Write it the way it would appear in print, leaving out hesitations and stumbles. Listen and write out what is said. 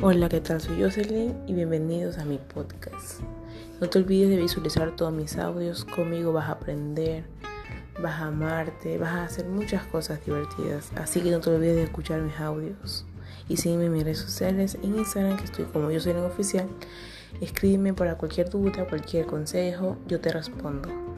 Hola, ¿qué tal? Soy Jocelyn y bienvenidos a mi podcast. No te olvides de visualizar todos mis audios. Conmigo vas a aprender, vas a amarte, vas a hacer muchas cosas divertidas. Así que no te olvides de escuchar mis audios. Y sígueme en mis redes sociales, en Instagram, que estoy como Jocelyn Oficial. Escríbeme para cualquier duda, cualquier consejo, yo te respondo.